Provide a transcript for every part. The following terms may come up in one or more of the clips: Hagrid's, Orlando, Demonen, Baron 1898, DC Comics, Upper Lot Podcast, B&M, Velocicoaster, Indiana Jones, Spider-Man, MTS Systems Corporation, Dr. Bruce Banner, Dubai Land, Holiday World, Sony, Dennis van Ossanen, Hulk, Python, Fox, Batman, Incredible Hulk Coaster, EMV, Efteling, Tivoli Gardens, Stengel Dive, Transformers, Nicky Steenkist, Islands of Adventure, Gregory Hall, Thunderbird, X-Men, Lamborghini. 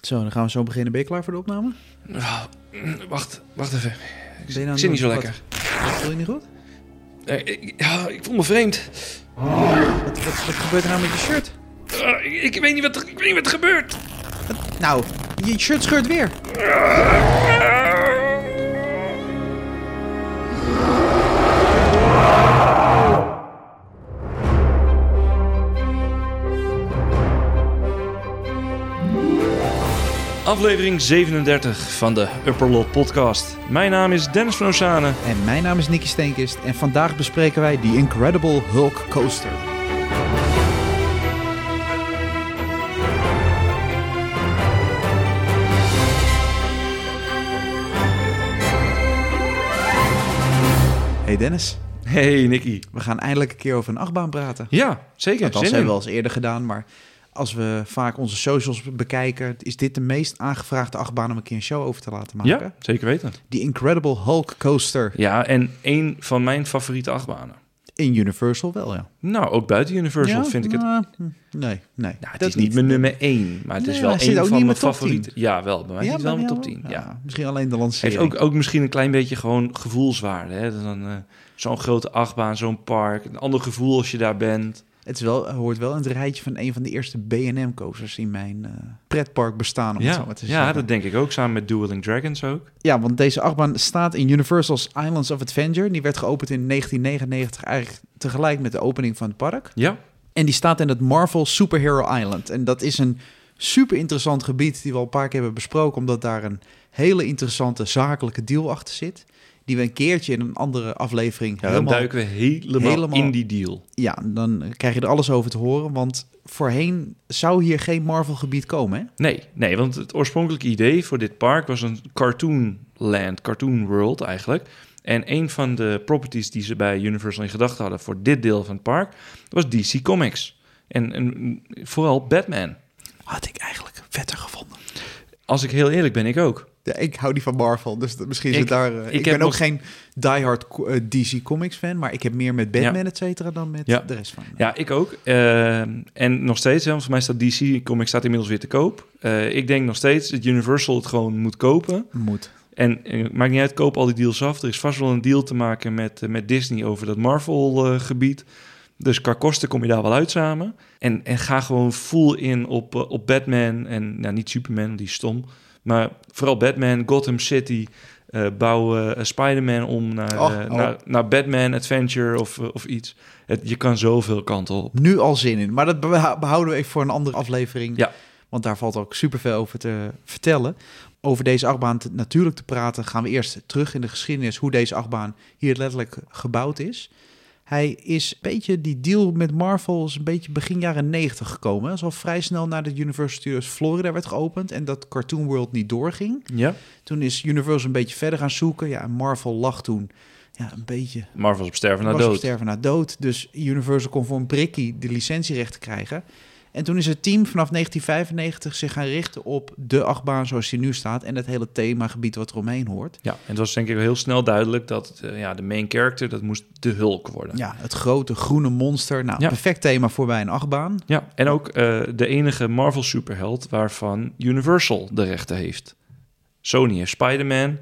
Zo, dan gaan we zo beginnen. Ben je klaar voor de opname? Oh, wacht even. Ik zit niet zo lekker. Voel je niet goed? Ik voel me vreemd. Wat gebeurt er nou met je shirt? Ik weet niet wat er gebeurt. Wat? Nou, je shirt scheurt weer. Aflevering 37 van de Upper Lot Podcast. Mijn naam is Dennis van Ossanen. En mijn naam is Nicky Steenkist. En vandaag bespreken wij die Incredible Hulk Coaster. Hey Dennis. Hey Nicky. We gaan eindelijk een keer over een achtbaan praten. Ja, zeker. Dat hebben we wel eens eerder gedaan, maar... Als we vaak onze socials bekijken... is dit de meest aangevraagde achtbaan om een keer een show over te laten maken. Ja, zeker weten. Die Incredible Hulk Coaster. Ja, en een van mijn favoriete achtbanen. In Universal wel, ja. Nou, ook buiten Universal vind ik het... Nee. Nou, het is niet mijn nummer 1, maar het is wel een van mijn favorieten. Ja, wel. Bij mij is het wel mijn top 10. Ja. Misschien alleen de lancering. Heeft ook misschien een klein beetje gewoon gevoelswaarde. Hè? Dat is dan, zo'n grote achtbaan, zo'n park. Een ander gevoel als je daar bent... Het hoort wel in het rijtje van een van de eerste B&M coasters in mijn pretpark bestaan. Om het zo maar te zeggen. Ja, dat denk ik ook, samen met Dueling Dragons ook. Ja, want deze achtbaan staat in Universal's Islands of Adventure. Die werd geopend in 1999, eigenlijk tegelijk met de opening van het park. Ja. En die staat in het Marvel Superhero Island. En dat is een super interessant gebied die we al een paar keer hebben besproken... omdat daar een hele interessante zakelijke deal achter zit... die we een keertje in een andere aflevering... Ja, dan duiken we helemaal in die deal. Ja, dan krijg je er alles over te horen... want voorheen zou hier geen Marvel-gebied komen, hè? Nee, want het oorspronkelijke idee voor dit park... was een Cartoon World eigenlijk. En een van de properties die ze bij Universal in gedachten hadden... voor dit deel van het park, was DC Comics. En vooral Batman. Had ik eigenlijk vetter gevonden. Als ik heel eerlijk ben, ik ook... Ja, ik hou die van Marvel, dus misschien zit daar... Ik ben ook geen diehard DC Comics fan, maar ik heb meer met Batman et cetera dan met de rest van... Ja, ik ook. En nog steeds, hè, want voor mij staat DC Comics staat inmiddels weer te koop. Ik denk nog steeds dat Universal het gewoon moet kopen. Moet. En maakt niet uit, koop al die deals af. Er is vast wel een deal te maken met Disney over dat Marvel gebied. Dus qua kosten kom je daar wel uit samen. En ga gewoon full in op Batman en nou, niet Superman, die is stom... Maar vooral Batman, Gotham City, bouwen Spider-Man om naar Batman Adventure of iets. Je kan zoveel kanten op. Nu al zin in, maar dat behouden we even voor een andere aflevering. Ja. Want daar valt ook superveel over te vertellen. Over deze achtbaan natuurlijk te praten gaan we eerst terug in de geschiedenis... hoe deze achtbaan hier letterlijk gebouwd is. Hij is een beetje, die deal met Marvel is een beetje begin jaren 90 gekomen. Dat is al vrij snel nadat Universal Studios Florida werd geopend... en dat Cartoon World niet doorging. Ja. Toen is Universal een beetje verder gaan zoeken. Ja, en Marvel lag toen een beetje... Marvel was op sterven na dood. Dus Universal kon voor een prikkie de licentierechten krijgen. En toen is het team vanaf 1995 zich gaan richten op de achtbaan zoals die nu staat... en het hele themagebied wat eromheen hoort. Ja, en het was denk ik heel snel duidelijk dat de main character, dat moest de Hulk worden. Ja, het grote groene monster. Nou, perfect thema voor bij een achtbaan. Ja, en ook de enige Marvel superheld waarvan Universal de rechten heeft. Sony heeft Spider-Man,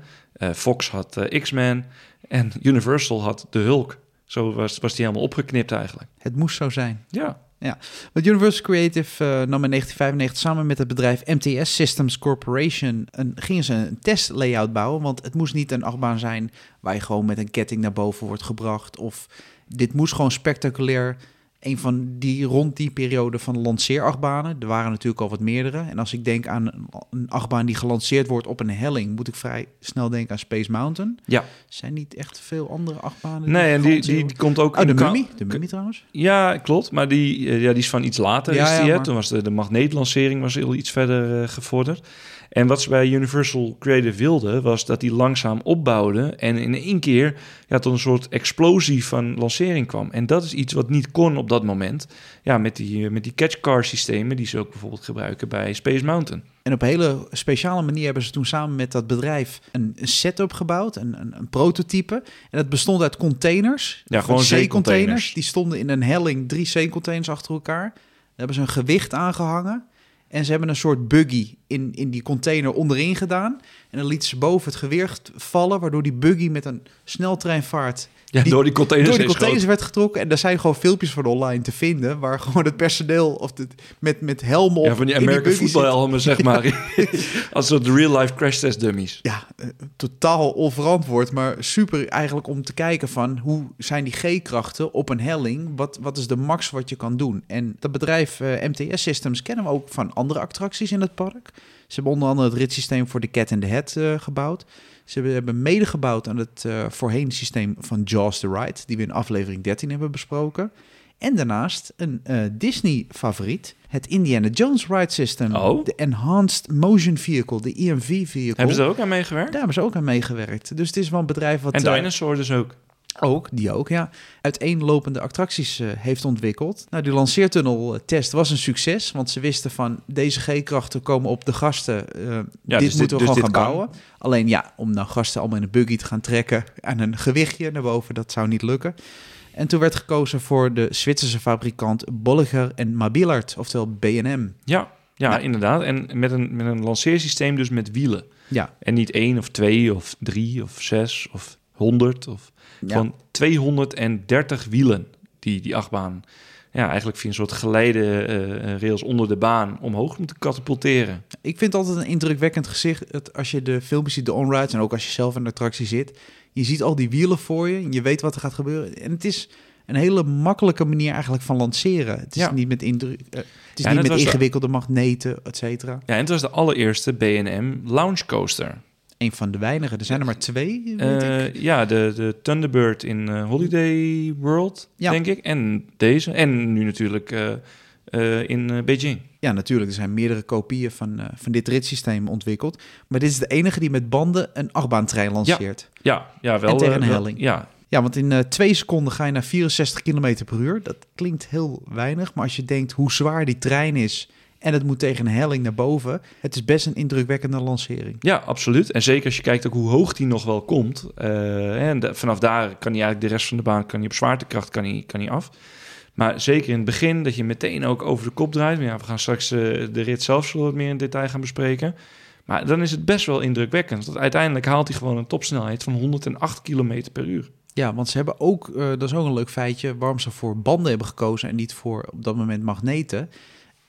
Fox had X-Men en Universal had de Hulk. Zo was die helemaal opgeknipt eigenlijk. Het moest zo zijn. Ja. Ja, want Universal Creative nam in 1995 samen met het bedrijf MTS Systems Corporation... gingen ze een testlayout bouwen, want het moest niet een achtbaan zijn... waar je gewoon met een ketting naar boven wordt gebracht. Of dit moest gewoon spectaculair, een van die rond die periode van lanceerachtbanen. Er waren natuurlijk al wat meerdere. En als ik denk aan een achtbaan die gelanceerd wordt op een helling... moet ik vrij snel denken aan Space Mountain. Ja. Zijn niet echt veel andere achtbanen? Nee, en die komt ook... de Mummy? De Mummy trouwens? Ja, klopt. Maar die is van iets later. Ja, maar... Toen was de magneetlancering was heel iets verder gevorderd. En wat ze bij Universal Creative wilden... was dat die langzaam opbouwden... en in één keer tot een soort explosie van lancering kwam. En dat is iets wat niet kon op dat moment. Ja, met die catchcar systemen... die ze ook bijvoorbeeld gebruiken bij Space Mountain. En op een hele speciale manier hebben ze toen samen met dat bedrijf... een setup gebouwd, een prototype. En dat bestond uit containers. Ja, gewoon zeecontainers. Die stonden in een helling, 3 zeecontainers achter elkaar. Daar hebben ze een gewicht aangehangen... En ze hebben een soort buggy in die container onderin gedaan. En dan lieten ze boven het gewicht vallen, waardoor die buggy met een sneltreinvaart... Ja, door die containers werd getrokken. En daar zijn gewoon filmpjes van online te vinden, waar gewoon het personeel met helmen op... Ja, van die American voetbalhelmen, zeg maar. Ja. Als soort real-life crash test dummies. Ja, totaal onverantwoord, maar super eigenlijk om te kijken van... hoe zijn die G-krachten op een helling? Wat is de max wat je kan doen? En dat bedrijf MTS Systems kennen we ook van andere attracties in het park. Ze hebben onder andere het ritssysteem voor de Cat in the Hat gebouwd. Ze hebben medegebouwd aan het voorheen systeem van Jaws the Ride, die we in aflevering 13 hebben besproken. En daarnaast een Disney-favoriet, het Indiana Jones Ride System. Oh. De Enhanced Motion Vehicle, de EMV Vehicle. Hebben ze er ook aan meegewerkt? Daar hebben ze ook aan meegewerkt. Dus het is wel een bedrijf wat... En Dinosaur dus ook. Ook, die ook, ja. Uiteenlopende attracties heeft ontwikkeld. Nou, die lanceertunneltest was een succes, want ze wisten van deze G-krachten komen op de gasten. Dit moeten we gaan bouwen. Alleen ja, om nou gasten allemaal in een buggy te gaan trekken aan een gewichtje naar boven, dat zou niet lukken. En toen werd gekozen voor de Zwitserse fabrikant Bolliger & Mabillard, oftewel B&M. Ja, inderdaad. En met een lanceersysteem dus met wielen. Ja. En niet 1 of 2 of 3 of 6 of 100 of... Ja. Van 230 wielen, die achtbaan. Ja, eigenlijk via een soort geleide rails onder de baan omhoog moeten katapulteren. Ik vind het altijd een indrukwekkend gezicht. Als je de filmpjes ziet, de onrides, en ook als je zelf in de attractie zit. Je ziet al die wielen voor je en je weet wat er gaat gebeuren. En het is een hele makkelijke manier eigenlijk van lanceren. Het is niet met ingewikkelde magneten, et cetera. Ja, en het was de allereerste B&M Lounge Coaster. Een van de weinigen. Er zijn er maar 2, weet ik. Ja, de Thunderbird in Holiday World, denk ik. En deze. En nu natuurlijk in Beijing. Ja, natuurlijk. Er zijn meerdere kopieën van dit ritssysteem ontwikkeld. Maar dit is de enige die met banden een achtbaantrein lanceert. Ja wel. En tegen een helling. Ja, want in 2 seconden ga je naar 64 km per uur. Dat klinkt heel weinig. Maar als je denkt hoe zwaar die trein is... En het moet tegen een helling naar boven. Het is best een indrukwekkende lancering. Ja, absoluut. En zeker als je kijkt ook hoe hoog die nog wel komt. Vanaf daar kan hij eigenlijk de rest van de baan... kan hij op zwaartekracht kan hij af. Maar zeker in het begin dat je meteen ook over de kop draait. Maar ja, we gaan straks de rit zelf wat meer in detail gaan bespreken. Maar dan is het best wel indrukwekkend. Want uiteindelijk haalt hij gewoon een topsnelheid van 108 km per uur. Ja, want ze hebben ook... dat is ook een leuk feitje... waarom ze voor banden hebben gekozen... en niet voor op dat moment magneten...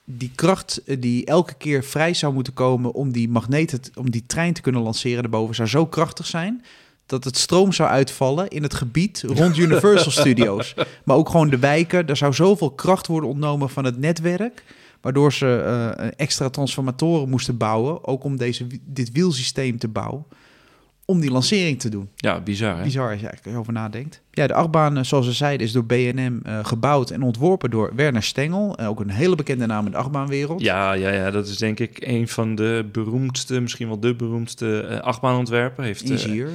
Die kracht die elke keer vrij zou moeten komen om die magneten, om die trein te kunnen lanceren daarboven, zou zo krachtig zijn dat het stroom zou uitvallen in het gebied rond Universal Studios. Maar ook gewoon de wijken. Daar zou zoveel kracht worden ontnomen van het netwerk, waardoor ze extra transformatoren moesten bouwen, ook om dit wielsysteem te bouwen. Om die lancering te doen. Ja, bizar, hè? Bizar als je eigenlijk over nadenkt. Ja, de achtbaan, zoals we zeiden, is door B&M gebouwd en ontworpen door Werner Stengel. Ook een hele bekende naam in de achtbaanwereld. Ja, dat is denk ik een van de beroemdste, misschien wel de beroemdste achtbaanontwerper. Ingenieur.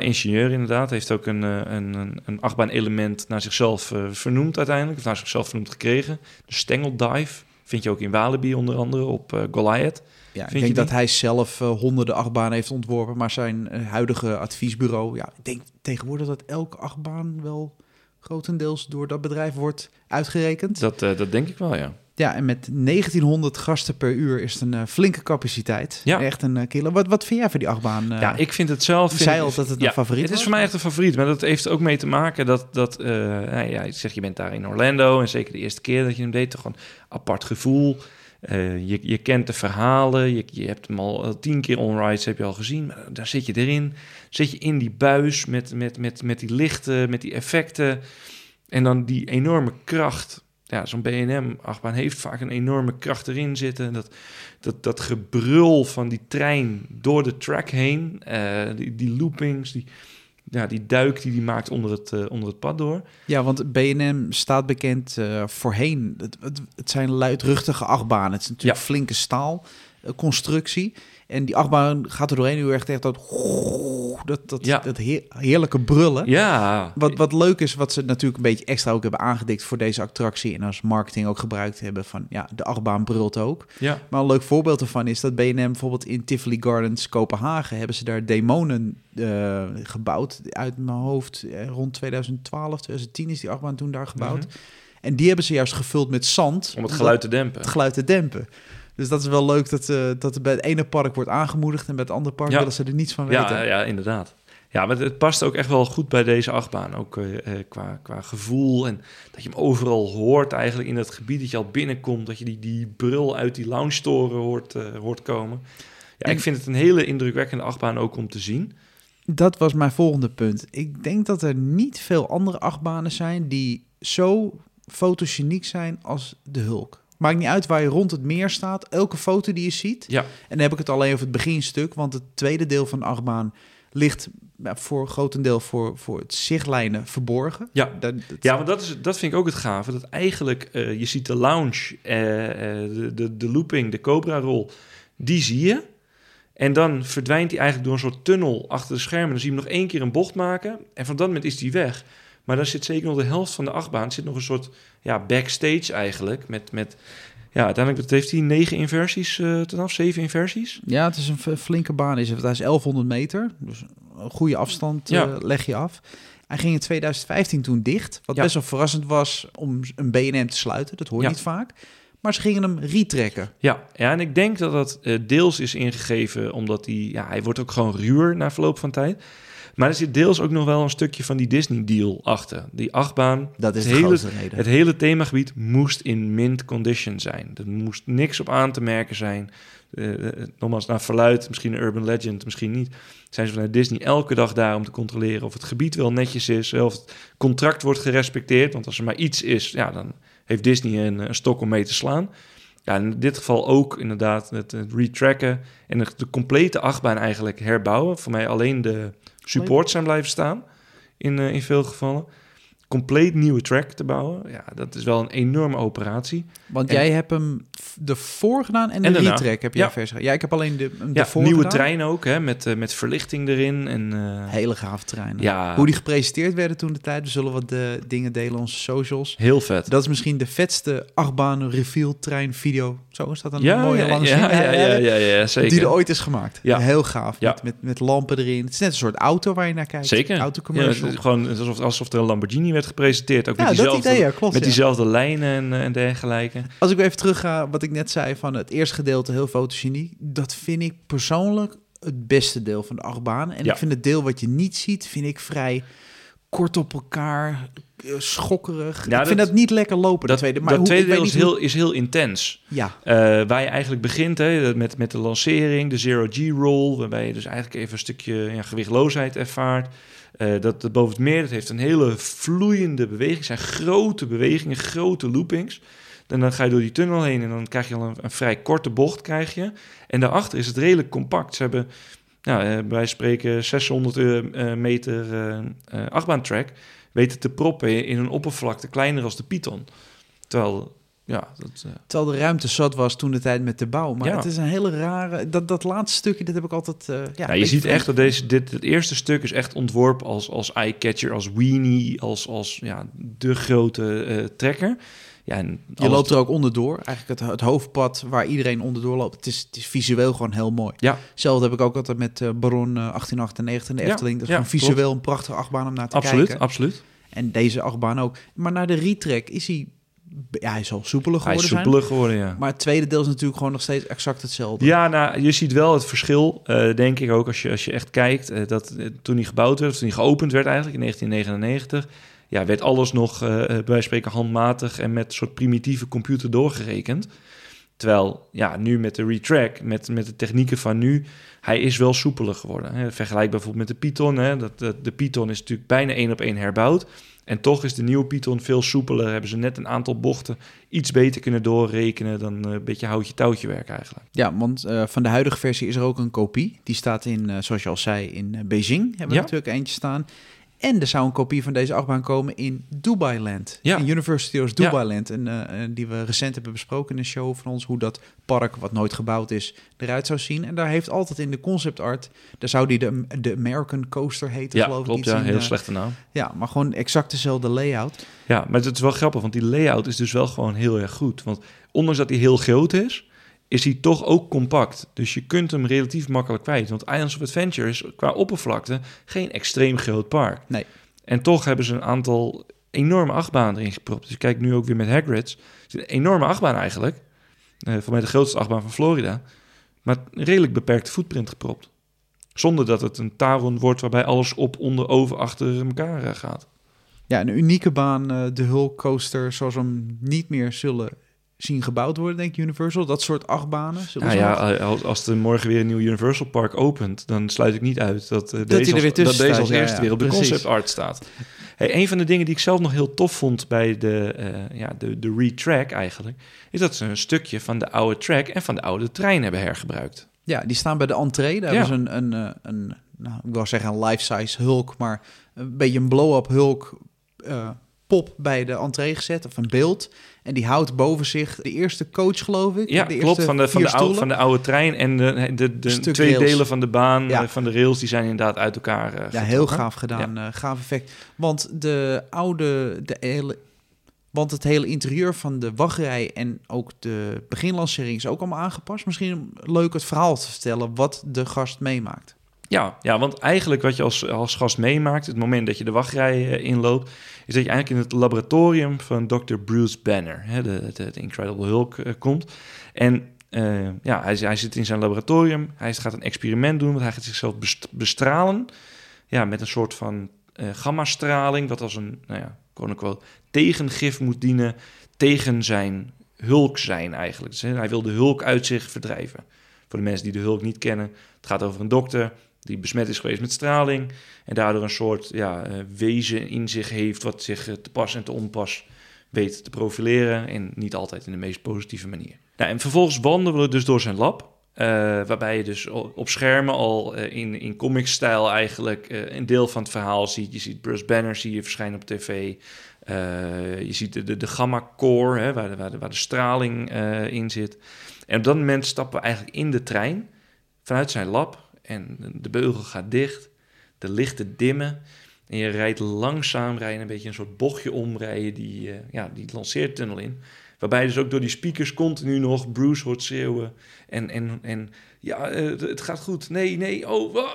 Ingenieur inderdaad. Heeft ook een achtbaanelement naar zichzelf vernoemd uiteindelijk. Of naar zichzelf vernoemd gekregen. De Stengel Dive vind je ook in Walibi onder andere op Goliath. Ja, ik denk dat hij zelf honderden achtbanen heeft ontworpen, maar zijn huidige adviesbureau... Ja, ik denk tegenwoordig dat elke achtbaan wel grotendeels door dat bedrijf wordt uitgerekend. Dat denk ik wel, ja. Ja, en met 1900 gasten per uur is het een flinke capaciteit. Ja. Echt een killer. Wat vind jij van die achtbaan? Ja, ik vind het zelf... een favoriet Het is voor mij echt een favoriet, maar dat heeft ook mee te maken dat ik zeg, je bent daar in Orlando en zeker de eerste keer dat je hem deed, toch een apart gevoel... Je kent de verhalen, je hebt hem al 10 keer onrides, heb je al gezien. Maar daar zit je erin. Zit je in die buis met die lichten, met die effecten. En dan die enorme kracht. Ja, zo'n B&M-achtbaan heeft vaak een enorme kracht erin zitten. Dat gebrul van die trein door de track heen. Die loopings, die duik die maakt onder het pad door. Ja, want B&M staat bekend voorheen. Het zijn luidruchtige achtbanen. Het is natuurlijk flinke staalconstructie. En die achtbaan gaat er doorheen. U echt dat heerlijke brullen. Ja. Wat leuk is, wat ze natuurlijk een beetje extra ook hebben aangedikt voor deze attractie. En als marketing ook gebruikt hebben van, ja, de achtbaan brult ook. Ja. Maar een leuk voorbeeld ervan is dat B&M bijvoorbeeld in Tivoli Gardens, Kopenhagen, hebben ze daar Demonen gebouwd. Uit mijn hoofd rond 2012, 2010 is die achtbaan toen daar gebouwd. Mm-hmm. En die hebben ze juist gevuld met zand. Om het geluid te dempen. Dus dat is wel leuk dat er bij het ene park wordt aangemoedigd en bij het andere park willen ze er niets van weten. Ja, inderdaad. Ja, maar het past ook echt wel goed bij deze achtbaan. Ook qua gevoel en dat je hem overal hoort eigenlijk in dat gebied dat je al binnenkomt. Dat je die brul uit die loungetoren hoort komen. Ja, ik vind het een hele indrukwekkende achtbaan ook om te zien. Dat was mijn volgende punt. Ik denk dat er niet veel andere achtbanen zijn die zo fotogeniek zijn als de Hulk. Maakt niet uit waar je rond het meer staat. Elke foto die je ziet. Ja. En dan heb ik het alleen over het beginstuk. Want het tweede deel van de achtbaan ligt voor grotendeel voor het zichtlijnen verborgen. Ja, want dat vind ik ook het gave. Dat eigenlijk, je ziet de lounge, de looping, de cobra-rol, die zie je. En dan verdwijnt die eigenlijk door een soort tunnel achter de schermen. Dan zie je hem nog één keer een bocht maken. En van dat moment is die weg. Maar daar zit zeker nog de helft van de achtbaan. Zit nog een soort backstage eigenlijk. Uiteindelijk heeft hij 9 inversies ten af, 7 inversies. Ja, het is een flinke baan. Hij is 1100 meter. Dus een goede afstand leg je af. Hij ging in 2015 toen dicht. Wat best wel verrassend was om een B&M te sluiten. Dat hoor je niet vaak. Maar ze gingen hem retrekken. Ja, en ik denk dat deels is ingegeven omdat hij wordt ook gewoon ruwer na verloop van tijd. Maar er zit deels ook nog wel een stukje van die Disney-deal achter. Die achtbaan, dat is het hele themagebied moest in mint condition zijn. Er moest niks op aan te merken zijn. Nogmaals, naar verluidt, misschien een urban legend, misschien niet. Zijn ze vanuit Disney elke dag daar om te controleren of het gebied wel netjes is, of het contract wordt gerespecteerd. Want als er maar iets is, dan heeft Disney een stok om mee te slaan. Ja, in dit geval ook inderdaad het retracken en de complete achtbaan eigenlijk herbouwen. Voor mij alleen de supports zijn blijven staan in veel gevallen. Compleet nieuwe track te bouwen. Ja, dat is wel een enorme operatie. Want jij hebt hem ervoor gedaan en de retrack heb jij vers. Ja, ik heb alleen de nieuwe trein ook, hè, met verlichting erin. Hele gaaf trein. Ja. Hoe die gepresenteerd werden toen de tijd. We zullen wat dingen delen, onze socials. Heel vet. Dat is misschien de vetste achtbaan reveal trein video. Zo is dat een mooie lange zin. Ja, zeker. Die er ooit is gemaakt. Ja. Heel gaaf. Ja. Met lampen erin. Het is net een soort auto waar je naar kijkt. Zeker. Autocommercial. Ja, gewoon alsof er een Lamborghini werd gepresenteerd, ook met diezelfde lijnen en dergelijke. Als ik even terug ga, wat ik net zei van het eerste gedeelte, heel fotogeniek, dat vind ik persoonlijk het beste deel van de achtbaan. En ik vind het deel wat je niet ziet, vind ik vrij kort op elkaar, schokkerig. Ja, ik vind dat niet lekker lopen, dat tweede deel is heel intens. Ja. Waar je eigenlijk begint met de lancering, de zero-G-roll, waarbij je dus eigenlijk even een stukje gewichtloosheid ervaart. Dat boven het meer, dat heeft een hele vloeiende beweging. Zijn grote bewegingen, grote loopings. En dan ga je door die tunnel heen en dan krijg je al een vrij korte bocht. En daarachter is het redelijk compact. Ze hebben, wij spreken, 600 meter achtbaantrack weten te proppen in een oppervlakte kleiner als de Python. Terwijl de ruimte zat was toen de tijd met de bouw. Maar het is een hele rare... Dat laatste stukje, dat heb ik altijd... je ziet echt dat dit eerste stuk is echt ontworpen als eyecatcher, als weenie, als de grote trekker. Ja, en je loopt er ook onderdoor. Eigenlijk het hoofdpad waar iedereen onderdoor loopt. Het is visueel gewoon heel mooi. Ja. Hetzelfde heb ik ook altijd met Baron 1898 en de Efteling. Dat is gewoon visueel een prachtige achtbaan om naar te kijken. Absoluut. En deze achtbaan ook. Maar naar de retrack is hij... Ja, hij is al soepeler geworden. Maar het tweede deel is natuurlijk gewoon nog steeds exact hetzelfde. Ja, je ziet wel het verschil, denk ik ook, als je echt kijkt. Toen hij gebouwd werd, toen hij geopend werd eigenlijk in 1999... werd alles nog, bij wijze spreken, handmatig en met een soort primitieve computer doorgerekend. Terwijl, nu met de retrack, met de technieken van nu, hij is wel soepeler geworden. Hè. Vergelijk bijvoorbeeld met de Python. Hè. De Python is natuurlijk bijna 1-op-1 herbouwd. En toch is de nieuwe Python veel soepeler. Hebben ze net een aantal bochten iets beter kunnen doorrekenen dan een beetje houtje-touwtje werk eigenlijk. Ja, want van de huidige versie is er ook een kopie. Die staat in, zoals je al zei, in Beijing. Hebben we natuurlijk eentje staan. En er zou een kopie van deze achtbaan komen in Dubai Land. Ja. In Universal Dubai Land. En die we recent hebben besproken in een show van ons. Hoe dat park, wat nooit gebouwd is, eruit zou zien. En daar heeft altijd in de concept art... Daar zou die de American Coaster heten, geloof ik. Klopt, heel slechte naam. Ja, maar gewoon exact dezelfde layout. Ja, maar het is wel grappig, want die layout is dus wel gewoon heel erg goed. Want ondanks dat hij heel groot is... is hij toch ook compact. Dus je kunt hem relatief makkelijk kwijt. Want Islands of Adventure is qua oppervlakte geen extreem groot park. Nee. En toch hebben ze een aantal enorme achtbanen erin gepropt. Dus je kijkt nu ook weer met Hagrid's. Het is een enorme achtbaan eigenlijk. Voor mij de grootste achtbaan van Florida. Maar een redelijk beperkte footprint gepropt. Zonder dat het een taron wordt waarbij alles op, onder, over, achter elkaar gaat. Ja, een unieke baan, de Hulk Coaster, zoals we hem niet meer zullen zien gebouwd worden, denk ik, Universal. Dat soort achtbanen. Nou ja, als er morgen weer een nieuw Universal Park opent, dan sluit ik niet uit dat deze als eerste weer op de concept art staat. Hey, een van de dingen die ik zelf nog heel tof vond bij de retrack eigenlijk, is dat ze een stukje van de oude track en van de oude trein hebben hergebruikt. Ja, die staan bij de entree. Daar hebben ze ik wil zeggen een life-size Hulk, maar een beetje een blow-up Hulk pop bij de entree gezet, of een beeld. En die houdt boven zich de eerste coach, geloof ik. Ja, klopt, van de oude trein en de twee rails. Delen van de baan, van de rails, die zijn inderdaad uit elkaar getrokken. Heel gaaf gedaan, gaaf effect. Want het hele interieur van de wachtrij en ook de beginlancering is ook allemaal aangepast. Misschien leuk het verhaal te vertellen wat de gast meemaakt. Ja, want eigenlijk wat je als gast meemaakt, het moment dat je de wachtrij inloopt, is dat je eigenlijk in het laboratorium van Dr. Bruce Banner, de Incredible Hulk, komt. En hij zit in zijn laboratorium, hij gaat een experiment doen, want hij gaat zichzelf bestralen. Ja, met een soort van gammastraling, wat als een, quote-unquote, tegengif moet dienen tegen zijn Hulk zijn eigenlijk. Dus, hij wil de Hulk uit zich verdrijven. Voor de mensen die de Hulk niet kennen, het gaat over een dokter die besmet is geweest met straling en daardoor een soort wezen in zich heeft wat zich te pas en te onpas weet te profileren en niet altijd in de meest positieve manier. Nou, en vervolgens wandelen we dus door zijn lab, waarbij je dus op schermen al in comic-stijl eigenlijk een deel van het verhaal ziet. Je ziet Bruce Banner verschijnen op tv. Je ziet de gamma-core, waar de straling in zit. En op dat moment stappen we eigenlijk in de trein vanuit zijn lab. En de beugel gaat dicht, de lichten dimmen. En je rijdt langzaam, een beetje een soort bochtje omrijden, die lanceertunnel in. Waarbij dus ook door die speakers continu nog Bruce hoort schreeuwen. Het gaat goed. Nee, oh,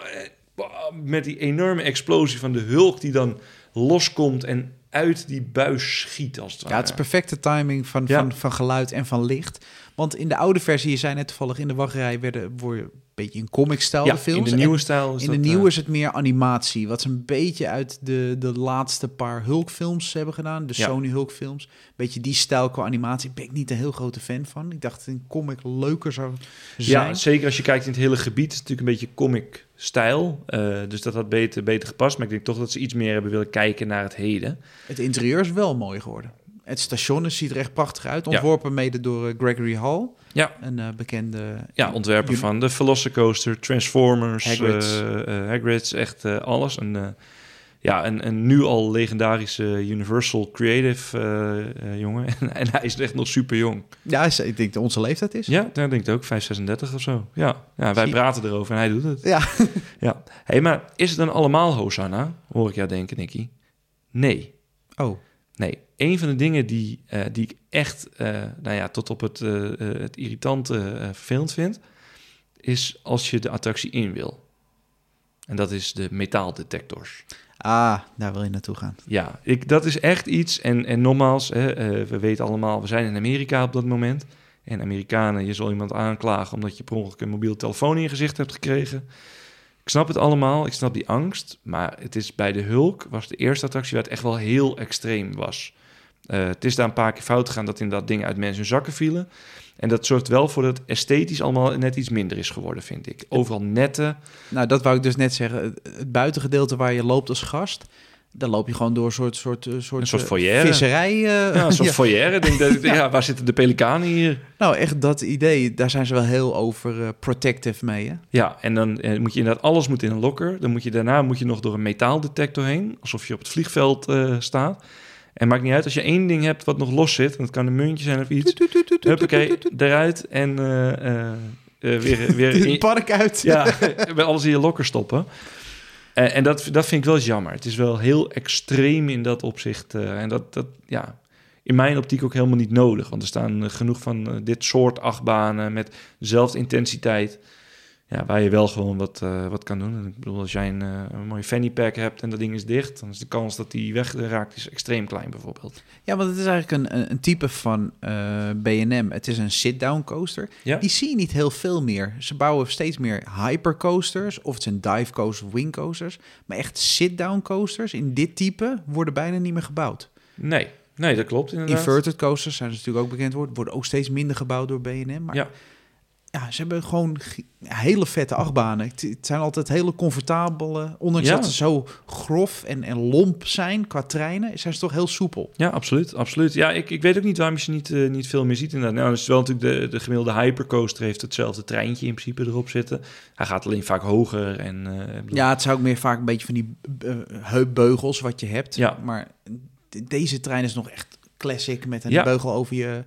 met die enorme explosie van de Hulk die dan loskomt en uit die buis schiet, als het ware. Ja, het is perfecte timing van geluid en van licht. Want in de oude versie, je zei net toevallig, in de wachtrij word je een beetje in comic-stijl de films. In de nieuwe stijl. Is het meer animatie, wat ze een beetje uit de laatste paar Hulk-films hebben gedaan. De Sony Hulk-films. Een beetje die stijl qua animatie. Ben ik niet een heel grote fan van. Ik dacht dat een comic leuker zou zijn. Ja, zeker als je kijkt in het hele gebied. Het is natuurlijk een beetje comic-stijl. Dus dat had beter gepast. Maar ik denk toch dat ze iets meer hebben willen kijken naar het heden. Het interieur is wel mooi geworden. Het station ziet er echt prachtig uit. Ontworpen mede door Gregory Hall. Ja. Een bekende... Ja, ontwerper van de Velocicoaster, Transformers, Hagrid's, echt alles. Een nu al legendarische Universal Creative jongen. En hij is echt nog super jong. Ja, ik denk dat onze leeftijd is. Ja, dat denk ik ook. 5,36 of zo. Ja, wij praten erover en hij doet het. Ja. Ja. Hey, maar is het dan allemaal Hosanna? Hoor ik jou denken, Nicky. Nee. Oh. Nee. Een van de dingen die ik echt tot op het irritante vervelend vind, is als je de attractie in wil. En dat is de metaaldetectors. Ah, daar wil je naartoe gaan. Ja, dat is echt iets. En nogmaals, we weten allemaal, we zijn in Amerika op dat moment. En Amerikanen, je zal iemand aanklagen omdat je per ongeluk een mobiele telefoon in je gezicht hebt gekregen. Ik snap het allemaal, ik snap die angst. Maar het is bij de Hulk, was de eerste attractie waar het echt wel heel extreem was. Het is daar een paar keer fout gegaan dat inderdaad dingen uit mensen hun zakken vielen. En dat zorgt wel voor dat esthetisch allemaal net iets minder is geworden, vind ik. Overal netten. Nou, dat wou ik dus net zeggen. Het buitengedeelte waar je loopt als gast, dan loop je gewoon door een soort foyer. Visserij. Een soort foyer. Waar zitten de pelikanen hier? Nou, echt dat idee. Daar zijn ze wel heel over protective mee, hè? Ja, en dan moet je inderdaad alles moet in een locker. Dan daarna moet je nog door een metaaldetector heen. Alsof je op het vliegveld staat. En maakt niet uit, als je één ding hebt wat nog los zit, en dat kan een muntje zijn of iets, huppakee, eruit en weer het park uit. Ja, alles in je locker stoppen. En dat vind ik wel jammer. Het is wel heel extreem in dat opzicht. En dat in mijn optiek ook helemaal niet nodig. Want er staan genoeg van dit soort achtbanen met dezelfde intensiteit. ja, waar je wel gewoon wat kan doen. En ik bedoel, als jij een mooie fanny pack hebt en dat ding is dicht, dan is de kans dat die wegraakt is extreem klein bijvoorbeeld. Ja, want het is eigenlijk een type van B&M. Het is een sit-down coaster. Ja. Die zie je niet heel veel meer. Ze bouwen steeds meer hypercoasters, of het zijn dive coasters of wing coasters. Maar echt sit-down coasters in dit type worden bijna niet meer gebouwd. Nee, dat klopt inderdaad. Inverted coasters zijn ze natuurlijk ook bekend worden ook steeds minder gebouwd door B&M. Maar ja, ze hebben gewoon hele vette achtbanen. Het zijn altijd hele comfortabele, ondanks dat ze zo grof en lomp zijn qua treinen, zijn ze toch heel soepel. Ja, absoluut. Ja, ik weet ook niet waarom je ze niet veel meer ziet inderdaad. Nou, dat is wel natuurlijk de gemiddelde hypercoaster heeft hetzelfde treintje in principe erop zitten. Hij gaat alleen vaak hoger en... ja, het zijn ook meer vaak een beetje van die heupbeugels wat je hebt. Ja. Maar deze trein is nog echt classic met een beugel over je,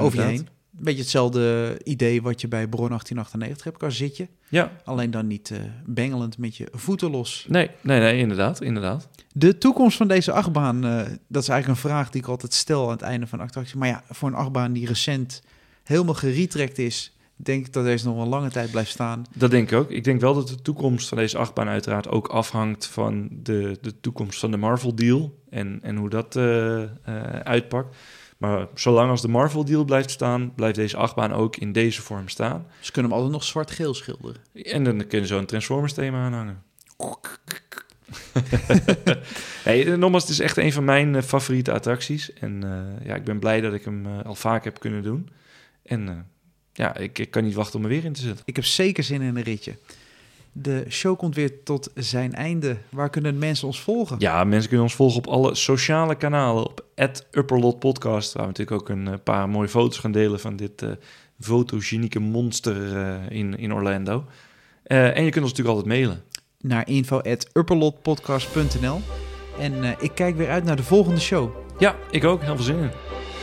over je heen. Een beetje hetzelfde idee wat je bij Baron 1898 hebt qua zitje. Ja. Alleen dan niet bengelend met je voeten los. Nee, inderdaad. De toekomst van deze achtbaan, dat is eigenlijk een vraag die ik altijd stel aan het einde van een attractie. Maar ja, voor een achtbaan die recent helemaal geretrekt is, denk ik dat deze nog een lange tijd blijft staan. Dat denk ik ook. Ik denk wel dat de toekomst van deze achtbaan uiteraard ook afhangt van de toekomst van de Marvel-deal en hoe dat uitpakt. Maar zolang als de Marvel-deal blijft staan, blijft deze achtbaan ook in deze vorm staan. Ze kunnen hem altijd nog zwart-geel schilderen. En dan kunnen ze zo'n Transformers-thema aanhangen. Nee, nogmaals, het is echt een van mijn favoriete attracties. En ik ben blij dat ik hem al vaak heb kunnen doen. En ik kan niet wachten om er weer in te zitten. Ik heb zeker zin in een ritje. De show komt weer tot zijn einde. Waar kunnen mensen ons volgen? Ja, mensen kunnen ons volgen op alle sociale kanalen. Op Upper Lot Podcast. Waar we natuurlijk ook een paar mooie foto's gaan delen van dit fotogenieke monster in Orlando. En je kunt ons natuurlijk altijd mailen. Naar info@upperlotpodcast.nl. En ik kijk weer uit naar de volgende show. Ja, ik ook. Heel veel zin in.